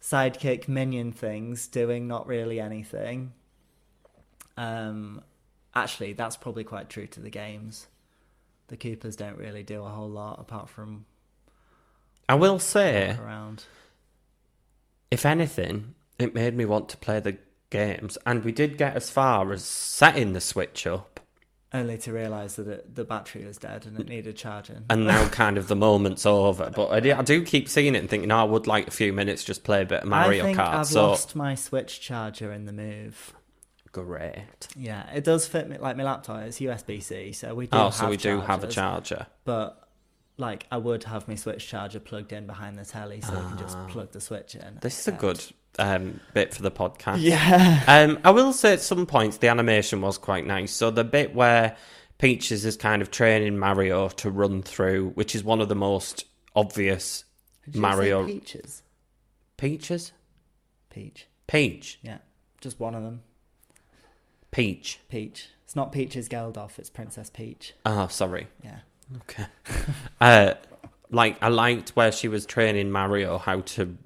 sidekick minion things doing not really anything. Um, actually, that's probably quite true to the games. The Coopers don't really do a whole lot apart from... I will say, around. If anything, it made me want to play the games. And we did get as far as setting the Switch up. Only to realise that it, the battery was dead and it needed charging. And now kind of the moment's over. But I do, I do keep seeing it and thinking, oh, I would like a few minutes just play a bit of Mario Kart. I think Kart, I've so... lost my Switch charger in the move. Great. Yeah, it does fit me. Like, my laptop, it's U S B C, so we do oh, have so we chargers, do have a charger. But, like, I would have my Switch charger plugged in behind the telly so oh. I can just plug the Switch in. This is a good... Um, bit for the podcast. Yeah. Um, I will say at some points the animation was quite nice. So the bit where Peaches is kind of training Mario to run through, which is one of the most obvious Mario. Peaches. Peaches? Peach. Peach. Yeah. Just one of them. Peach. Peach. It's not Peaches Geldof, it's Princess Peach. Oh, sorry. Yeah. Okay. uh, like, I liked where she was training Mario how to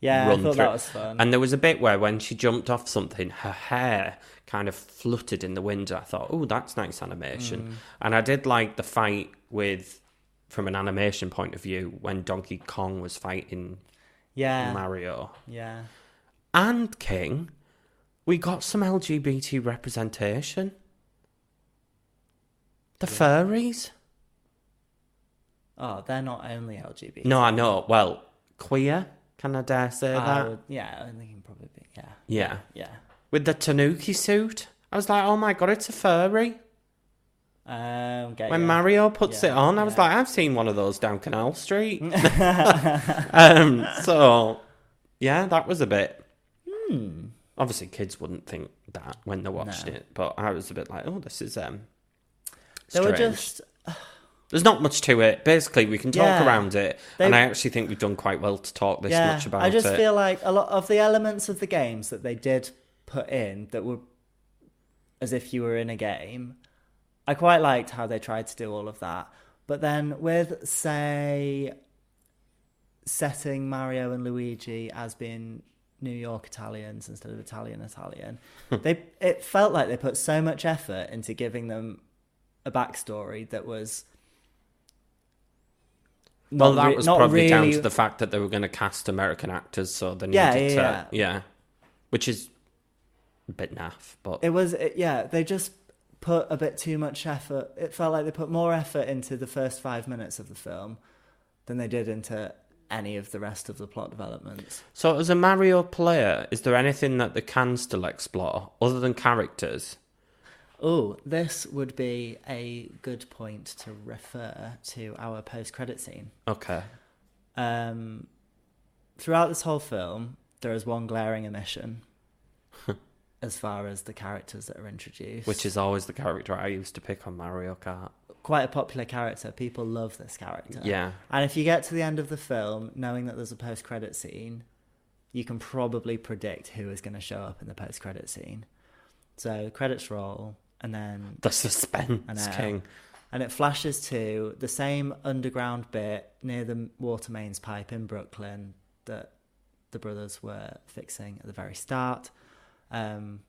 yeah, run I thought through. That was fun. And there was a bit where when she jumped off something, her hair kind of fluttered in the wind. I thought, oh, that's nice animation. Mm. And I did like the fight with, from an animation point of view, when Donkey Kong was fighting yeah. Mario. Yeah. And King, we got some L G B T representation. The yeah. furries. Oh, they're not only L G B T. No, I know. Well, queer, can I dare say uh, that? Yeah, I think it probably be, yeah. Yeah. Yeah. With the Tanuki suit. I was like, oh my God, it's a furry. Um, get when you. Mario puts yeah, it on, I yeah. was like, I've seen one of those down Canal Street. um, so, yeah, that was a bit... Hmm. Obviously, kids wouldn't think that when they watched no. it, but I was a bit like, oh, this is um. They strange. Were just... There's not much to it. Basically, we can talk yeah, around it. They, and I actually think we've done quite well to talk this yeah, much about it. I just it. feel like a lot of the elements of the games that they did put in that were as if you were in a game, I quite liked how they tried to do all of that. But then with, say, setting Mario and Luigi as being New York Italians instead of Italian Italian, they it felt like they put so much effort into giving them a backstory that was... Well, that re- was probably really... down to the fact that they were going to cast American actors, so they needed yeah, yeah, to... Yeah. yeah, which is a bit naff, but... It was... It, yeah, they just put a bit too much effort... It felt like they put more effort into the first five minutes of the film than they did into any of the rest of the plot developments. So as a Mario player, is there anything that they can still explore other than characters? Oh, this would be a good point to refer to our post-credit scene. Okay. Um, throughout this whole film, there is one glaring omission as far as the characters that are introduced. Which is always the character I used to pick on Mario Kart. Quite a popular character. People love this character. Yeah. And if you get to the end of the film, knowing that there's a post-credit scene, you can probably predict who is going to show up in the post-credit scene. So the credits roll, and then... The suspense, King. And it flashes to the same underground bit near the water mains pipe in Brooklyn that the brothers were fixing at the very start. Um,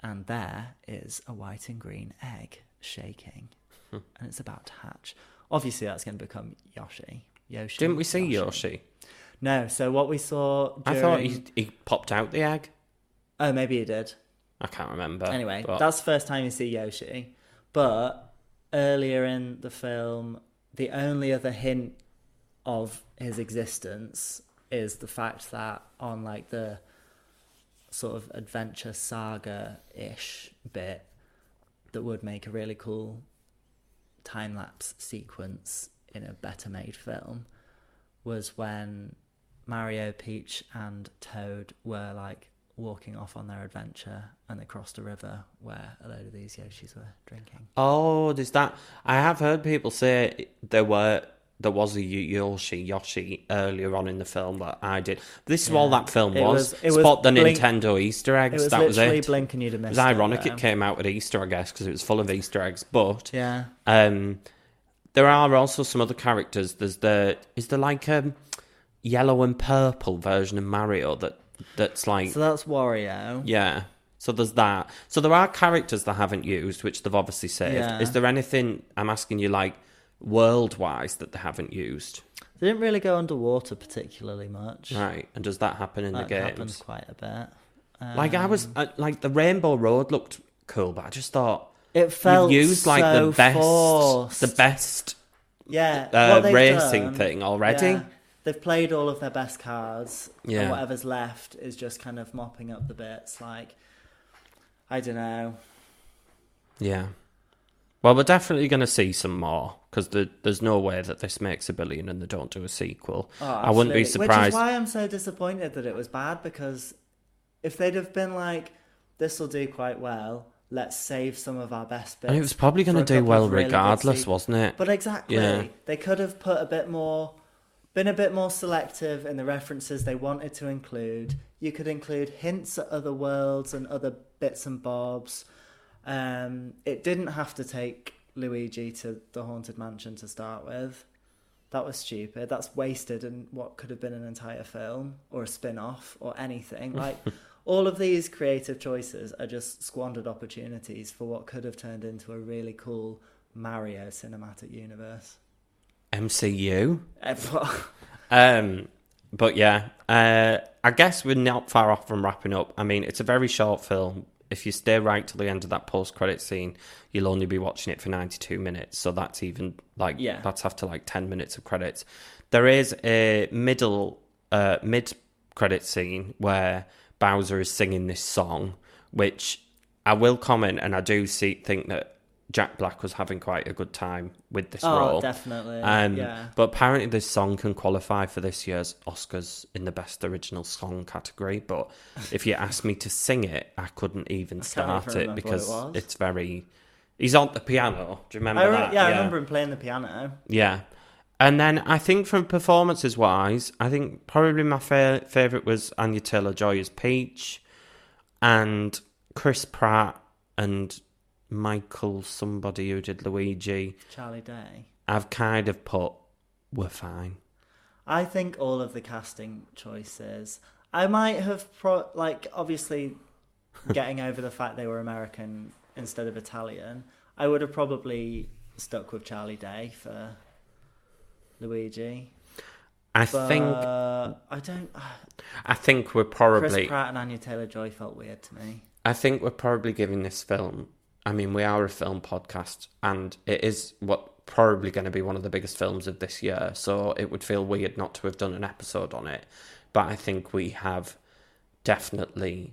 and there is a white and green egg shaking. Hmm. And it's about to hatch. Obviously, that's going to become Yoshi. Yoshi. Didn't we see Yoshi? Yoshi? No, so what we saw during... I thought he, he popped out the egg. Oh, maybe he did. I can't remember. Anyway, but... that's the first time you see Yoshi. But earlier in the film, the only other hint of his existence is the fact that on like the sort of adventure saga-ish bit that would make a really cool time-lapse sequence in a better-made film was when Mario, Peach and Toad were like walking off on their adventure and they crossed a river where a load of these Yoshis were drinking. Oh, there's that. I have heard people say there were there was a Yoshi Yoshi earlier on in the film that I did. This is yeah. all that film was. It was it Spot was the blink, Nintendo Easter eggs. It was that was it. Blink and you'd have missed it. Was ironic it, it came out at Easter, I guess, because it was full of Easter eggs. But yeah, um, there are also some other characters. There's the is there like a yellow and purple version of Mario that. That's like so that's Wario. Yeah. So there's that. So there are characters they haven't used, which they've obviously saved. Yeah. Is there anything I'm asking you, like world-wise, that they haven't used? They didn't really go underwater particularly much. Right. And does that happen in that the games? That happens quite a bit. Um, like I was I, like the Rainbow Road looked cool, but I just thought it felt you used like so the best, forced. the best, yeah, uh, racing done, thing already. Yeah. They've played all of their best cards, yeah. and whatever's left is just kind of mopping up the bits. Like, I don't know. Yeah. Well, we're definitely going to see some more, because the, there's no way that this makes a billion and they don't do a sequel. Oh, I wouldn't be surprised. Which is why I'm so disappointed that it was bad, because if they'd have been like, this will do quite well, let's save some of our best bits. And it was probably going to do well really regardless, wasn't it? But exactly. Yeah. They could have put a bit more... Been a bit more selective in the references they wanted to include. You could include hints at other worlds and other bits and bobs. Um, it didn't have to take Luigi to the Haunted Mansion to start with. that was stupid. That's wasted in what could have been an entire film or a spin-off or anything. Like, all of these creative choices are just squandered opportunities for what could have turned into a really cool Mario cinematic universe. M C U? um, but yeah, uh, I guess we're not far off from wrapping up. I mean, it's a very short film. If you stay right till the end of that post-credit scene, you'll only be watching it for ninety-two minutes. So that's even like, yeah. that's after like ten minutes of credits. There is a middle, uh, mid-credit scene where Bowser is singing this song, which I will comment, and I do see, think that Jack Black was having quite a good time with this oh, role. Oh, definitely. Um, yeah. But apparently this song can qualify for this year's Oscars in the Best Original Song category. But if you asked me to sing it, I couldn't even I start even it because it it's very... He's on the piano. Do you remember I re- that? Yeah, yeah, I remember him playing the piano. Yeah. And then I think from performances-wise, I think probably my fa- favourite was Anya Taylor-Joy as Peach and Chris Pratt and... Michael, somebody who did Luigi. Charlie Day. I've kind of put, we're fine. I think all of the casting choices... I might have, pro- like, obviously getting over the fact they were American instead of Italian, I would have probably stuck with Charlie Day for Luigi. I but think... I don't... I think we're probably... Chris Pratt and Anya Taylor-Joy felt weird to me. I think we're probably giving this film... I mean, we are a film podcast, and it is what probably going to be one of the biggest films of this year, so it would feel weird not to have done an episode on it. But I think we have definitely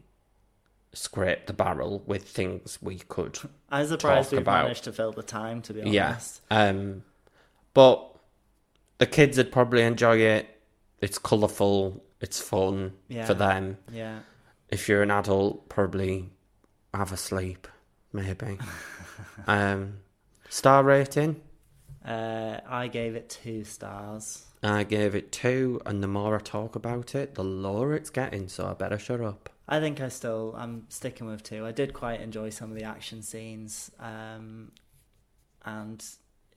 scraped the barrel with things we could talk about. I'm surprised we've managed to fill the time, to be honest. Yeah, um, but the kids would probably enjoy it. It's colourful, it's fun yeah. for them. Yeah. If you're an adult, probably have a sleep. Maybe. um, star rating? Uh, I gave it two stars. I gave it two, and the more I talk about it, the lower it's getting, so I better shut up. I think I still, I'm sticking with two. I did quite enjoy some of the action scenes, um, and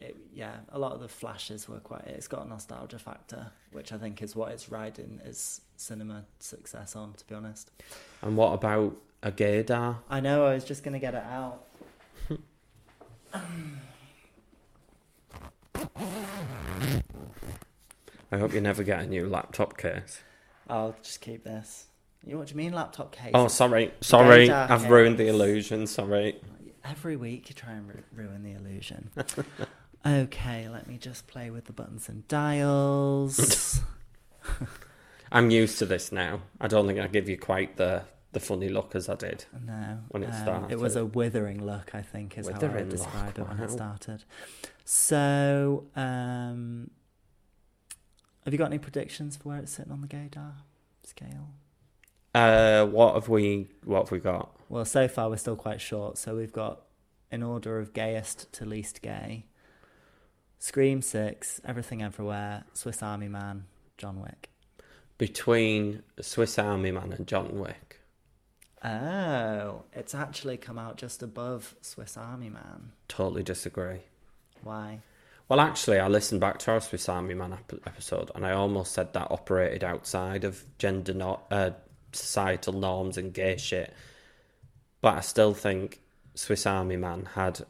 it, yeah, a lot of the flashes were quite, it's got a nostalgia factor, which I think is what it's riding its cinema success on, to be honest. And what about... A gaydar. I know, I was just going to get it out. I hope you never get a new laptop case. I'll just keep this. You, what do you mean, laptop case? Oh, sorry. Sorry, gaydar I've case. ruined the illusion. Sorry. Every week you try and ru- ruin the illusion. Okay, let me just play with the buttons and dials. I'm used to this now. I don't think I give you quite the... The funny look as I did. No. When it um, started. It was a withering look, I think, is withering how I would describe look. it when wow. it started. So, um, have you got any predictions for where it's sitting on the gaydar scale? Uh, what have we What have we got? Well, so far we're still quite short. So we've got in order of gayest to least gay, Scream six, Everything Everywhere, Swiss Army Man, John Wick. Between Swiss Army Man and John Wick. Oh, it's actually come out just above Swiss Army Man. Totally disagree. Why? Well, actually, I listened back to our Swiss Army Man episode, and I almost said that operated outside of gender, not, uh, societal norms and gay shit. But I still think Swiss Army Man had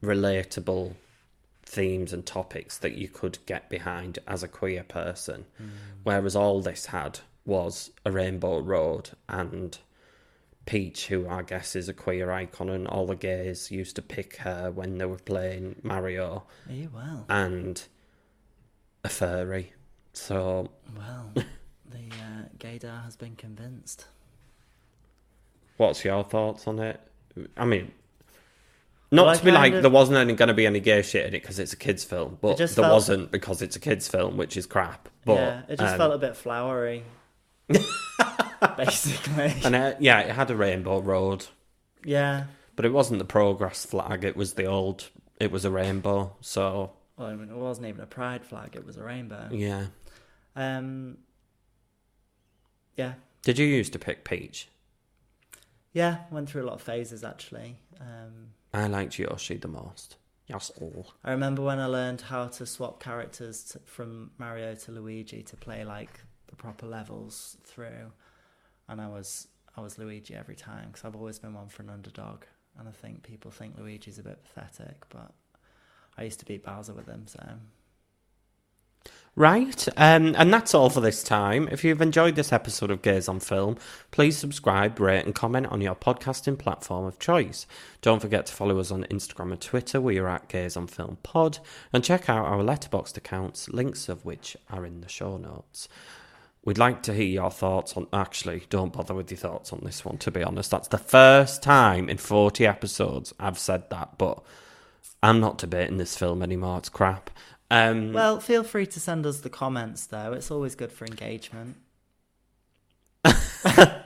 relatable themes and topics that you could get behind as a queer person, mm. whereas all this had was a Rainbow Road and... Peach, who I guess is a queer icon, and all the gays used to pick her when they were playing Mario. Ew, well. And a furry. So... Well, the uh, gaydar has been convinced. What's your thoughts on it? I mean, not well, to I be like, of... there wasn't any going to be any gay shit in it because it's a kid's film, but there felt... wasn't because it's a kid's film, which is crap. But, yeah, it just um... felt a bit flowery. Basically. And it, yeah, it had a Rainbow Road. Yeah. But it wasn't the progress flag, it was the old, it was a rainbow, so... Well, I mean, it wasn't even a pride flag, it was a rainbow. Yeah. Um. Yeah. Did you used to pick Peach? Yeah, went through a lot of phases, actually. Um, I liked Yoshi the most. Yes. I remember when I learned how to swap characters to, from Mario to Luigi to play like the proper levels through, and I was I was Luigi every time because I've always been one for an underdog, and I think people think Luigi's a bit pathetic, but I used to beat Bowser with him, so. Right, um, and that's all for this time. If you've enjoyed this episode of Gays on Film, please subscribe, rate and comment on your podcasting platform of choice. Don't forget to follow us on Instagram and Twitter, we are at Gays on Film Pod, and check out our Letterboxd accounts, links of which are in the show notes. We'd like to hear your thoughts on... Actually, don't bother with your thoughts on this one, to be honest. That's the first time in forty episodes I've said that, but I'm not debating this film anymore, it's crap. Um, well, feel free to send us the comments, though. It's always good for engagement. I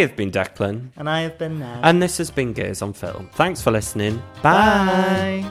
have been Declan. And I have been Ned. And this has been Gays on Film. Thanks for listening. Bye. Bye.